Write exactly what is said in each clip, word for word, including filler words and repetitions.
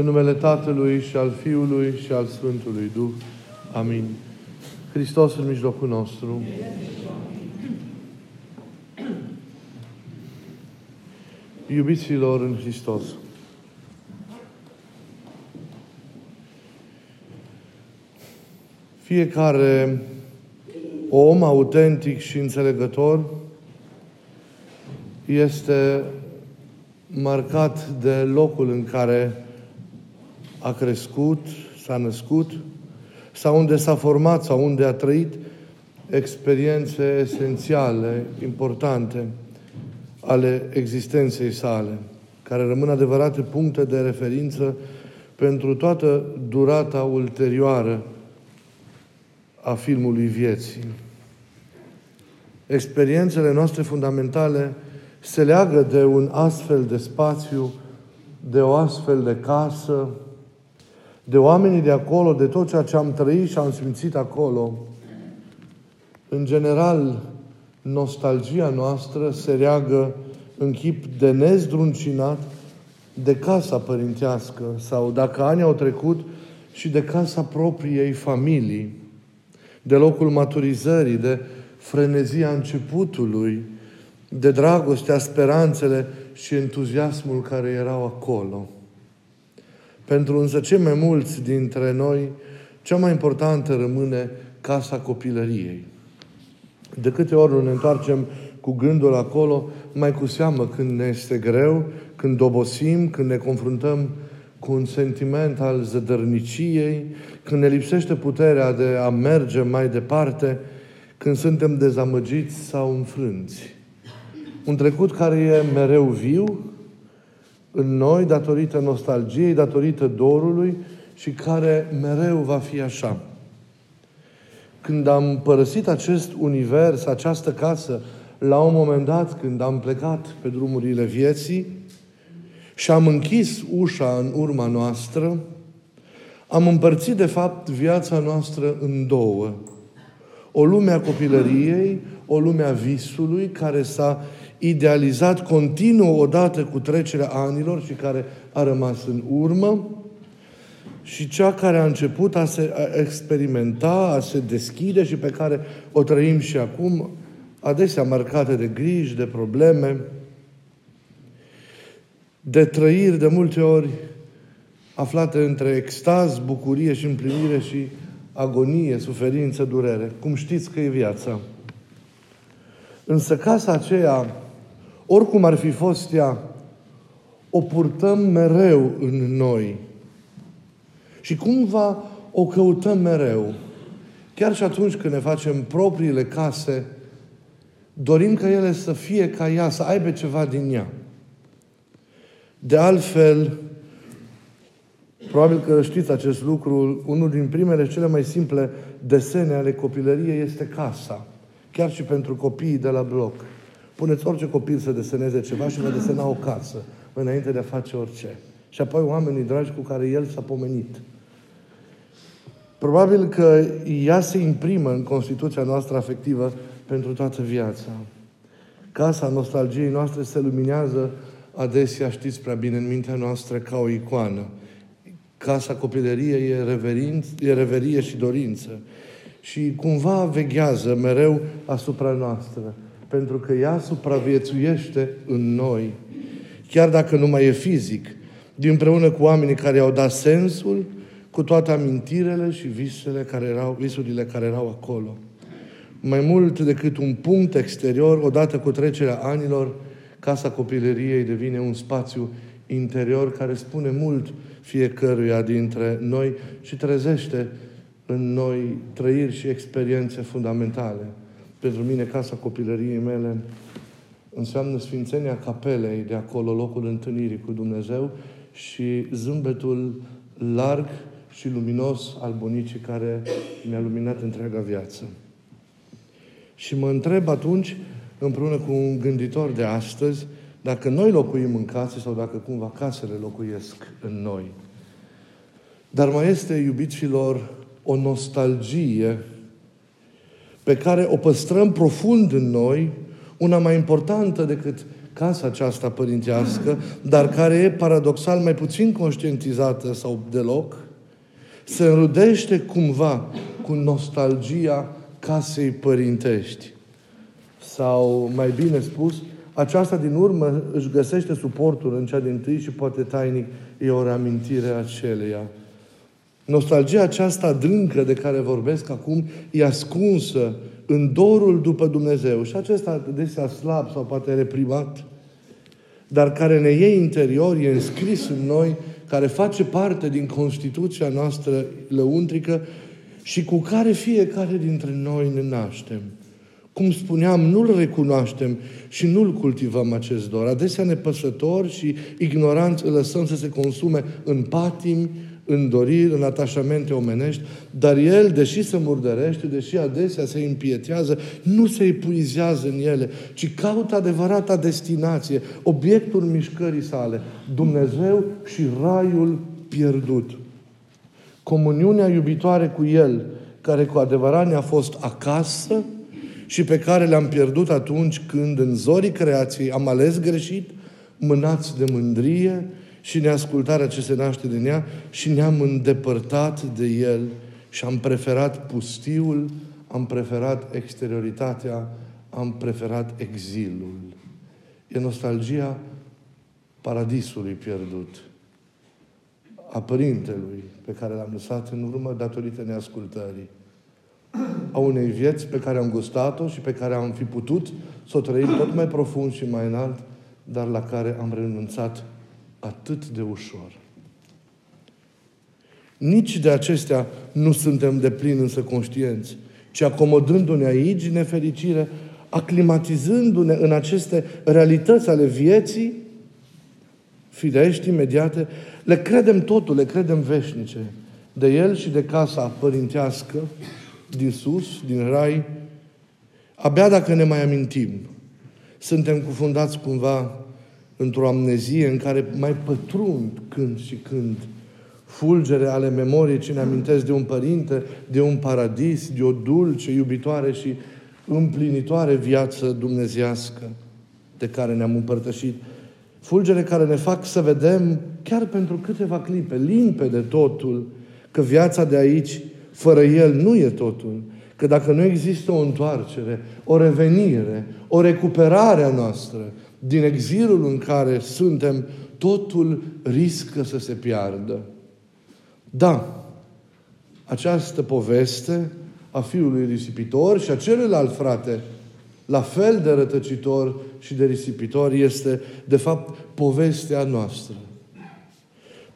În numele Tatălui și al Fiului și al Sfântului Duh. Amin. Hristos în mijlocul nostru. Iubiților în Hristos. Fiecare om autentic și înțelegător este marcat de locul în care a crescut, s-a născut, sau unde s-a format, sau unde a trăit experiențe esențiale, importante, ale existenței sale, care rămân adevărate puncte de referință pentru toată durata ulterioară a filmului vieții. Experiențele noastre fundamentale se leagă de un astfel de spațiu, de o astfel de casă, de oamenii de acolo, de tot ceea ce am trăit și am simțit acolo. În general, nostalgia noastră se leagă în chip de nezdruncinat de casa părintească sau, dacă ani au trecut, și de casa propriei familii, de locul maturizării, de frenezia începutului, de dragostea, speranțele și entuziasmul care erau acolo. Pentru însă cei mai mulți dintre noi, cea mai importantă rămâne casa copilăriei. De câte ori ne întoarcem cu gândul acolo, mai cu seamă când ne este greu, când obosim, când ne confruntăm cu un sentiment al zădărniciei, când ne lipsește puterea de a merge mai departe, când suntem dezamăgiți sau înfrânți. Un trecut care e mereu viu în noi, datorită nostalgiei, datorită dorului, și care mereu va fi așa. Când am părăsit acest univers, această casă, la un moment dat, când am plecat pe drumurile vieții și am închis ușa în urma noastră, am împărțit, de fapt, viața noastră în două. O lume a copilăriei, o lume a visului, care s-a idealizat continuu odată cu trecerea anilor și care a rămas în urmă, și cea care a început a se experimenta, a se deschide și pe care o trăim și acum, adesea marcată de griji, de probleme, de trăiri de multe ori aflate între extaz, bucurie și împlinire și agonie, suferință, durere. Cum știți că e viața. Însă casa aceea, oricum ar fi fost ea, o purtăm mereu în noi. Și cumva o căutăm mereu. Chiar și atunci când ne facem propriile case, dorim ca ele să fie ca ea, să aibă ceva din ea. De altfel, probabil că știți acest lucru, unul din primele cele mai simple desene ale copilăriei este casa. Chiar și pentru copiii de la bloc. Puneți orice copil să deseneze ceva și va desena o casă, înainte de a face orice. Și apoi oamenii dragi cu care el s-a pomenit. Probabil că ea se imprimă în constituția noastră afectivă pentru toată viața. Casa nostalgiei noastre se luminează adesea, știți prea bine, în mintea noastră ca o icoană. Casa copilăriei e, reverin, e reverie și dorință. Și cumva veghează mereu asupra noastră. Pentru că ea supraviețuiește în noi. Chiar dacă nu mai e fizic, dinpreună cu oamenii care i-au dat sensul, cu toate amintirele și visele care erau, visurile care erau acolo. Mai mult decât un punct exterior, odată cu trecerea anilor, casa copilăriei devine un spațiu interior care spune mult fiecăruia dintre noi și trezește în noi trăiri și experiențe fundamentale. Pentru mine, casa copilăriei mele înseamnă sfințenia capelei de acolo, locul întâlnirii cu Dumnezeu, și zâmbetul larg și luminos al bunicii care mi-a luminat întreaga viață. Și mă întreb atunci, împreună cu un gânditor de astăzi, dacă noi locuim în case sau dacă cumva casele locuiesc în noi. Dar mai este, iubiților, o nostalgie pe care o păstrăm profund în noi, una mai importantă decât casa aceasta părintească, dar care e paradoxal mai puțin conștientizată sau deloc, se înrudește cumva cu nostalgia casei părintești. Sau, mai bine spus, aceasta din urmă își găsește suportul în cea dintâi și poate tainic e o reamintire a aceleia. Nostalgia aceasta adâncă de care vorbesc acum e ascunsă în dorul după Dumnezeu și acesta adesea slab sau poate reprimat, dar care ne e interior, e înscris în noi, care face parte din Constituția noastră lăuntrică și cu care fiecare dintre noi ne naștem. Cum spuneam, nu-l recunoaștem și nu-l cultivăm acest dor. Adesea nepăsători și ignoranți îl lăsăm să se consume în patimi, în doriri, în atașamente omenești, dar el, deși se murdărește, deși adesea se impietează, nu se epuizează în ele, ci caută adevărata destinație, obiectul mișcării sale, Dumnezeu și raiul pierdut. Comuniunea iubitoare cu el, care cu adevărat ne-a fost acasă și pe care le-am pierdut atunci când, în zorii creației, am ales greșit, mânați de mândrie și neascultarea ce se naște din ea, și ne-am îndepărtat de el și am preferat pustiul, am preferat exterioritatea, am preferat exilul. E nostalgia paradisului pierdut, a părintelui pe care l-am lăsat în urmă datorită neascultării, a unei vieți pe care am gustat-o și pe care am fi putut să o trăim tot mai profund și mai înalt, dar la care am renunțat atât de ușor. Nici de acestea nu suntem de plin însă conștienți, ci acomodându-ne aici nefericire, aclimatizându-ne în aceste realități ale vieții, firești, imediate, le credem totul, le credem veșnice. De el și de casa părintească, din sus, din rai, abia dacă ne mai amintim, suntem cufundați cumva într-o amnezie în care mai pătrund când și când fulgere ale memoriei ce ne amintesc de un părinte, de un paradis, de o dulce, iubitoare și împlinitoare viață dumnezeiască de care ne-am împărtășit. Fulgere care ne fac să vedem, chiar pentru câteva clipe, limpede totul, că viața de aici, fără el, nu e totul. Că dacă nu există o întoarcere, o revenire, o recuperare a noastră din exilul în care suntem, totul riscă să se piardă. Da, această poveste a fiului risipitor și a celuilalt frate, la fel de rătăcitor și de risipitor, este, de fapt, povestea noastră.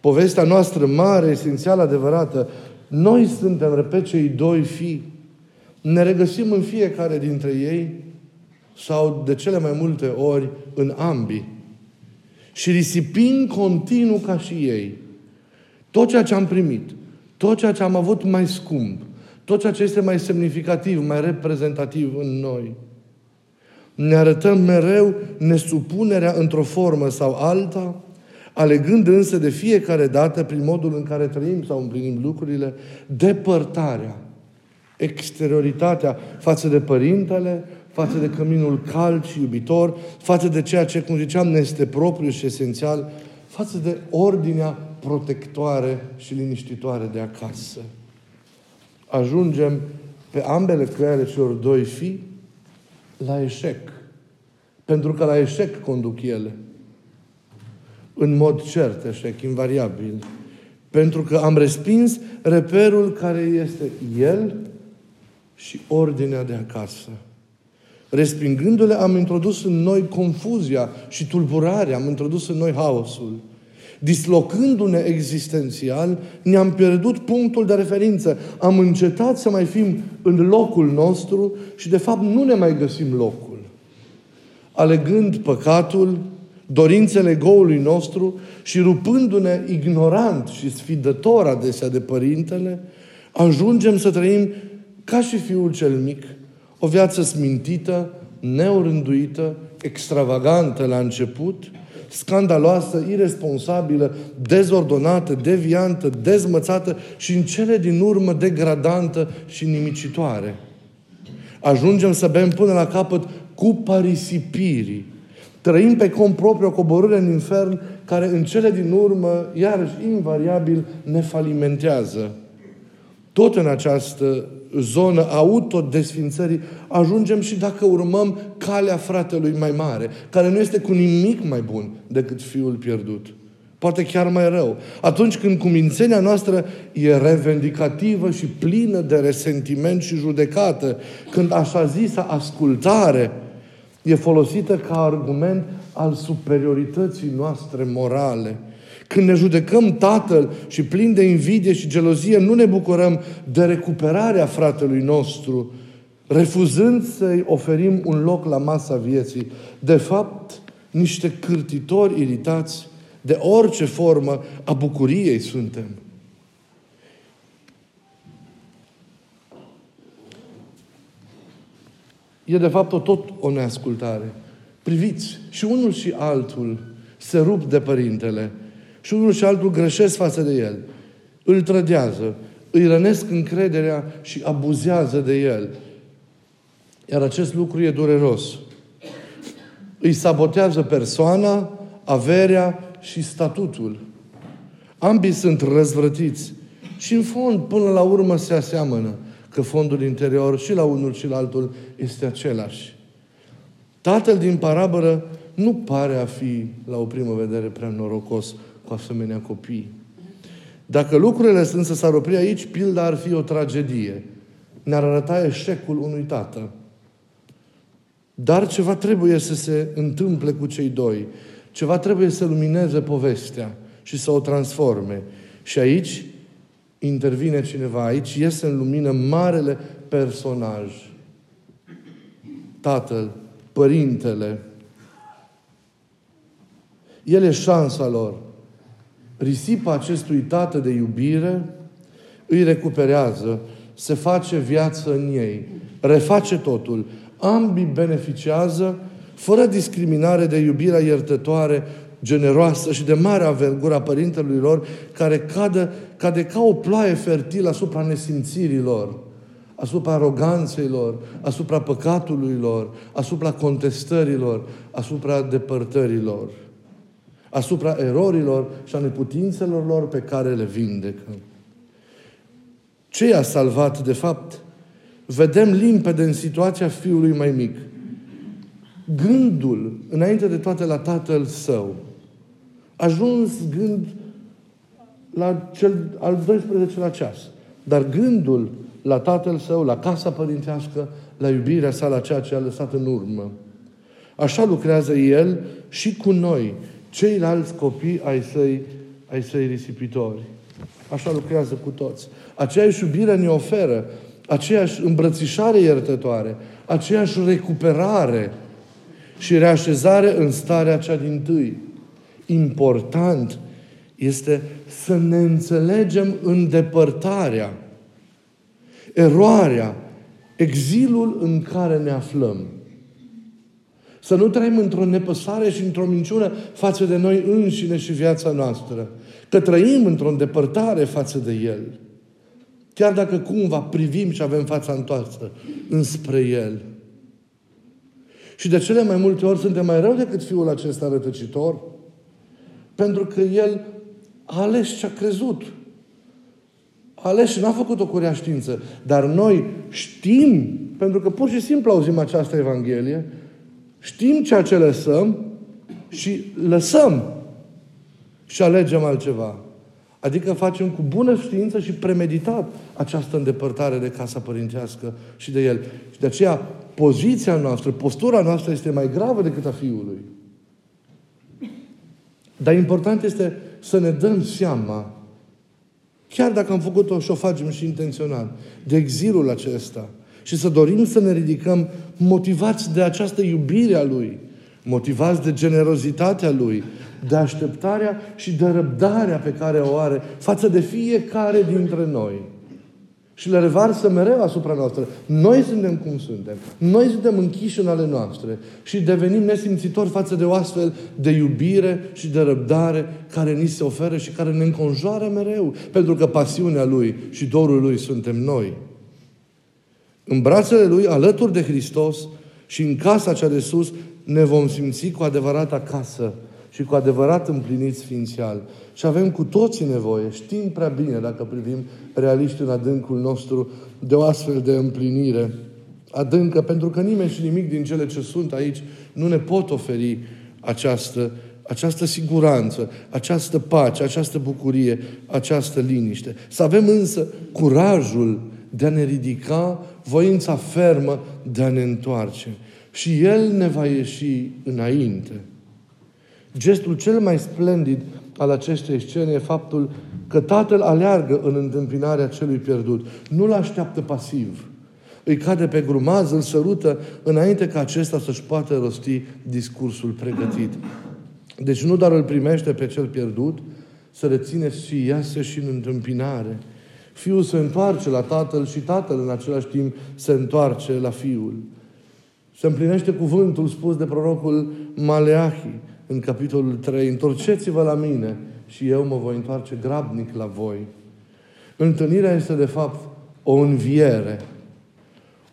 Povestea noastră mare, esențială, adevărată. Noi suntem, repet, cei doi fii. Ne regăsim în fiecare dintre ei sau, de cele mai multe ori, în ambii. Și risipim continuu ca și ei tot ceea ce am primit, tot ceea ce am avut mai scump, tot ceea ce este mai semnificativ, mai reprezentativ în noi. Ne arătăm mereu nesupunerea într-o formă sau alta, alegând însă de fiecare dată, prin modul în care trăim sau împlinim lucrurile, depărtarea, exterioritatea față de părintele, față de căminul cald și iubitor, față de ceea ce, cum ziceam, ne este propriu și esențial, față de ordinea protectoare și liniștitoare de acasă. Ajungem pe ambele creiere celor doi fii la eșec. Pentru că la eșec conduc ele. În mod cert eșec, invariabil. Pentru că am respins reperul care este el și ordinea de acasă. Respingându-le, am introdus în noi confuzia și tulburarea, am introdus în noi haosul. Dislocându-ne existențial, ne-am pierdut punctul de referință. Am încetat să mai fim în locul nostru și, de fapt, nu ne mai găsim locul. Alegând păcatul, dorințele egoului nostru și rupându-ne ignorant și sfidător adesea de părintele, ajungem să trăim ca și fiul cel mic, o viață smintită, neorânduită, extravagantă la început, scandaloasă, iresponsabilă, dezordonată, deviantă, dezmățată și în cele din urmă degradantă și nimicitoare. Ajungem să bem până la capăt cupa risipirii, Trăim pe cont propriu o coborâre în infern care în cele din urmă, iarăși invariabil, ne falimentează. Tot în această zonă autodesfințării ajungem și dacă urmăm calea fratelui mai mare, care nu este cu nimic mai bun decât fiul pierdut. Poate chiar mai rău. Atunci când cumințenia noastră e revendicativă și plină de resentiment și judecată, când așa zisă ascultare e folosită ca argument al superiorității noastre morale. Când ne judecăm tatăl și plin de invidie și gelozie, nu ne bucurăm de recuperarea fratelui nostru, refuzând să-i oferim un loc la masa vieții. De fapt, niște cârtitori iritați de orice formă a bucuriei suntem. E de fapt o, tot o neascultare. Priviți, și unul și altul se rup de părintele. Și unul și altul greșesc față de el. Îl trădează, îi rănesc încrederea și abuzează de el. Iar acest lucru e dureros. Îi sabotează persoana, averea și statutul. Ambii sunt răzvrătiți. Și în fond, până la urmă, se aseamănă că fondul interior și la unul și la altul este același. Tatăl din parabolă nu pare a fi, la o primă vedere, prea norocos cu asemenea copii. Dacă lucrurile însă s-ar opri aici, pilda ar fi o tragedie. Ne-ar arăta eșecul unui tată. Dar ceva trebuie să se întâmple cu cei doi. Ceva trebuie să lumineze povestea și să o transforme. Și aici intervine cineva. Aici iese în lumină marele personaj. Tatăl, părintele. El e șansa lor. Risipa acestui tată de iubire îi recuperează, se face viață în ei, reface totul. Ambii beneficiază fără discriminare de iubirea iertătoare, generoasă și de mare avergură a părintelui lor, care cade, cade ca o ploaie fertilă asupra nesimțirii lor, asupra aroganței lor, asupra păcatului lor, asupra contestărilor, asupra depărtărilor, asupra erorilor și a neputințelor lor pe care le vindecă. Ce i-a salvat, de fapt, vedem limpede în situația fiului mai mic. Gândul, înainte de toate, la tatăl său. Ajuns gând la cel al doisprezecelea ceas. Dar gândul la tatăl său, la casa părintească, la iubirea sa, la ceea ce a lăsat în urmă. Așa lucrează el și cu noi, ceilalți copii ai săi, ai săi risipitori. Așa lucrează cu toți. Aceeași iubire ne oferă, aceeași îmbrățișare iertătoare, aceeași recuperare și reașezare în starea cea dintâi. Important este să ne înțelegem îndepărtarea, eroarea, exilul în care ne aflăm. Să nu trăim într-o nepăsare și într-o minciună față de noi înșine și viața noastră. Că trăim într-o îndepărtare față de El. Chiar dacă cumva privim și avem fața întoarsă înspre El. Și de cele mai multe ori suntem mai rău decât fiul acesta rătăcitor, pentru că el a ales ce a crezut. A ales și n-a făcut-o cu reaștință. Dar noi știm, pentru că pur și simplu auzim această Evanghelie, știm ceea ce lăsăm și lăsăm și alegem altceva. Adică facem cu bună știință și premeditat această îndepărtare de casa părintească și de el. Și de aceea poziția noastră, postura noastră este mai gravă decât a fiului. Dar important este să ne dăm seama, chiar dacă am făcut-o și o facem și intenționat, de exilul acesta. Și să dorim să ne ridicăm motivați de această iubire a Lui, motivați de generozitatea Lui, de așteptarea și de răbdarea pe care o are față de fiecare dintre noi. Și le revarsă mereu asupra noastră. Noi suntem cum suntem. Noi suntem închiși în ale noastre și devenim nesimțitori față de o astfel de iubire și de răbdare care ni se oferă și care ne înconjoară mereu. Pentru că pasiunea Lui și dorul Lui suntem noi. În brațele Lui, alături de Hristos, Și în casa cea de sus ne vom simți cu adevărat acasă și cu adevărat împliniți sfințial. Și avem cu toții nevoie, știm prea bine, dacă privim realiști în adâncul nostru, de o astfel de împlinire adâncă, pentru că nimeni și nimic din cele ce sunt aici nu ne pot oferi această, această siguranță, această pace, această bucurie, această liniște. Să avem însă curajul de a ne ridica, voința fermă de a ne întoarce. Și El ne va ieși înainte. Gestul cel mai splendid al acestei scene e faptul că Tatăl aleargă în întâmpinarea celui pierdut. Nu-l așteaptă pasiv. Îi cade pe grumaz, îl sărută, înainte ca acesta să-și poată rosti discursul pregătit. Deci nu doar îl primește pe cel pierdut, să reține și iasă și în întâmpinare. Fiul se întoarce la Tatăl și Tatăl în același timp se întoarce la Fiul. Se împlinește cuvântul spus de prorocul Maleahi în capitolul trei. Întorceți-vă la mine și eu mă voi întoarce grabnic la voi. Întâlnirea este de fapt o înviere.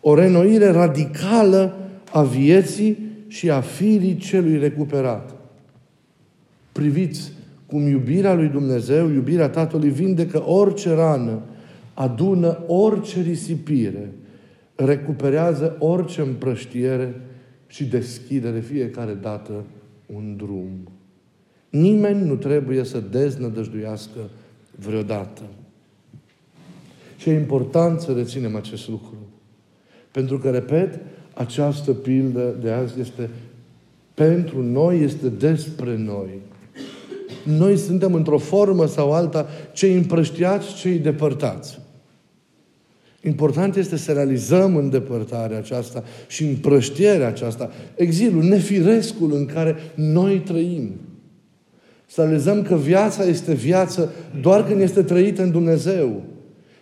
O renoire radicală a vieții și a firii celui recuperat. Priviți cum iubirea lui Dumnezeu, iubirea Tatălui, vindecă orice rană, adună orice risipire, recuperează orice împrăștiere și deschide de fiecare dată un drum. Nimeni nu trebuie să deznădăjduiască vreodată. Și e important să reținem acest lucru. Pentru că, repet, această pildă de azi este pentru noi, este despre noi. Noi suntem într-o formă sau alta cei împrăștiați, cei depărtați. Important este să realizăm îndepărtarea aceasta și împrăștierea aceasta, exilul, nefirescul în care noi trăim. Să realizăm că viața este viață doar când este trăită în Dumnezeu.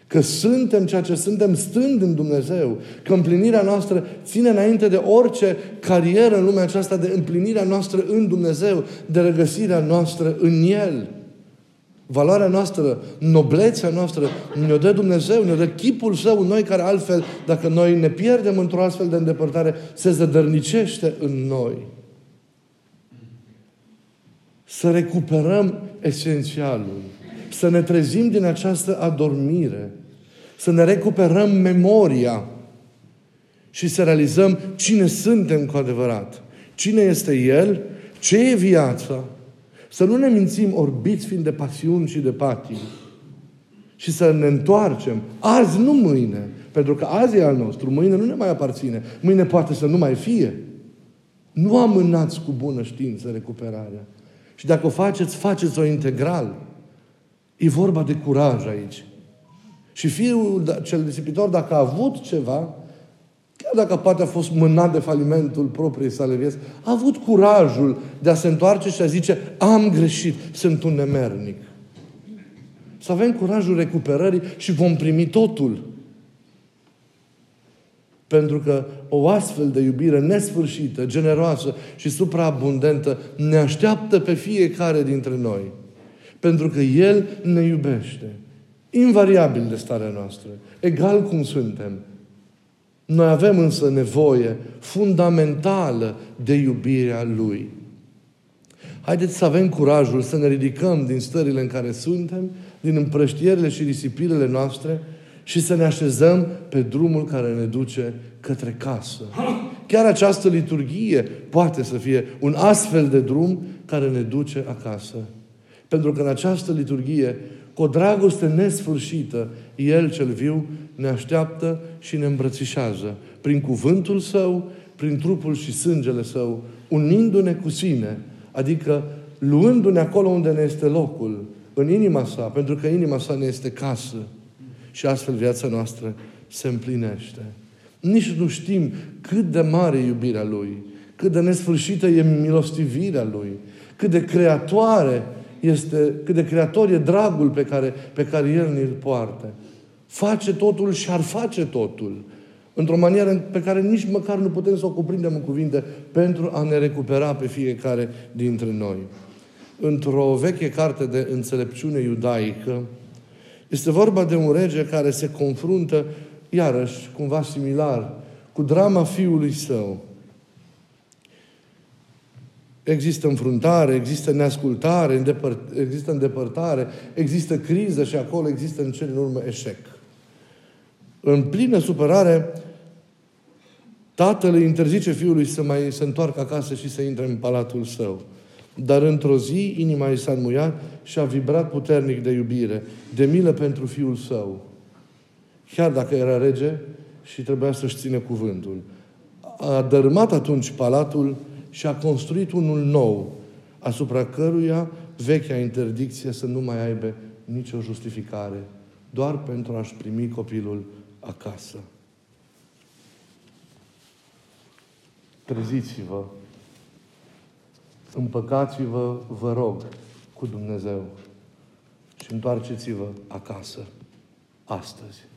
Că suntem ceea ce suntem stând în Dumnezeu. Că împlinirea noastră ține înainte de orice carieră în lumea aceasta de împlinirea noastră în Dumnezeu, de regăsirea noastră în El. Valoarea noastră, noblețea noastră, ne-o dă Dumnezeu, ne-o dă chipul Său în noi, care altfel, dacă noi ne pierdem într-o astfel de îndepărtare, se zădărnicește în noi. Să recuperăm esențialul. Să ne trezim din această adormire. Să ne recuperăm memoria și să realizăm cine suntem cu adevărat. Cine este El? Ce e viața? Să nu ne mințim orbiți fiind de pasiuni și de patii. Și să ne întoarcem. Azi, nu mâine. Pentru că azi e al nostru. Mâine nu ne mai aparține. Mâine poate să nu mai fie. Nu amânați cu bună știință recuperarea. Și dacă o faceți, faceți-o integral. E vorba de curaj aici. Și fiul cel risipitor, dacă a avut ceva, chiar dacă poate a fost mânat de falimentul propriei sale vieți, a avut curajul de a se întoarce și a zice: am greșit, sunt un nemernic. Să avem curajul recuperării și vom primi totul. Pentru că o astfel de iubire nesfârșită, generoasă și supraabundentă ne așteaptă pe fiecare dintre noi. Pentru că El ne iubește. Invariabil de starea noastră. Egal cum suntem. Noi avem însă nevoie fundamentală de iubirea Lui. Haideți să avem curajul să ne ridicăm din stările în care suntem, din împrăștierile și risipirele noastre și să ne așezăm pe drumul care ne duce către casă. Chiar această liturghie poate să fie un astfel de drum care ne duce acasă. Pentru că în această liturghie, cu o dragoste nesfârșită, El cel viu ne așteaptă și ne îmbrățișează prin cuvântul Său, prin trupul și sângele Său, unindu-ne cu Sine, adică luându-ne acolo unde ne este locul, în inima Sa, pentru că inima Sa ne este casă. Și astfel viața noastră se împlinește. Nici nu știm cât de mare e iubirea Lui, cât de nesfârșită e milostivirea Lui, cât de creatoare este, cât de creator e dragul pe care, pe care El ne-l poartă. Face totul și ar face totul. Într-o manieră pe care nici măcar nu putem să o cuprindem în cuvinte, pentru a ne recupera pe fiecare dintre noi. Într-o veche carte de înțelepciune iudaică, este vorba de un rege care se confruntă, iarăși, cumva similar, cu drama fiului său. Există înfruntare, există neascultare, îndepăr- există îndepărtare, există criză și acolo există în cele din urmă eșec. În plină supărare, tatăl îi interzice fiului să mai se întoarcă acasă și să intre în palatul său. Dar într-o zi, inima i s-a înmuiat și a vibrat puternic de iubire, de milă pentru fiul său. Chiar dacă era rege și trebuia să-și țină cuvântul. A dărâmat atunci palatul și a construit unul nou, asupra căruia vechea interdicție să nu mai aibă nicio justificare, doar pentru a-și primi copilul acasă. Treziți-vă, împăcați-vă, vă rog, cu Dumnezeu și întoarceți-vă acasă, astăzi.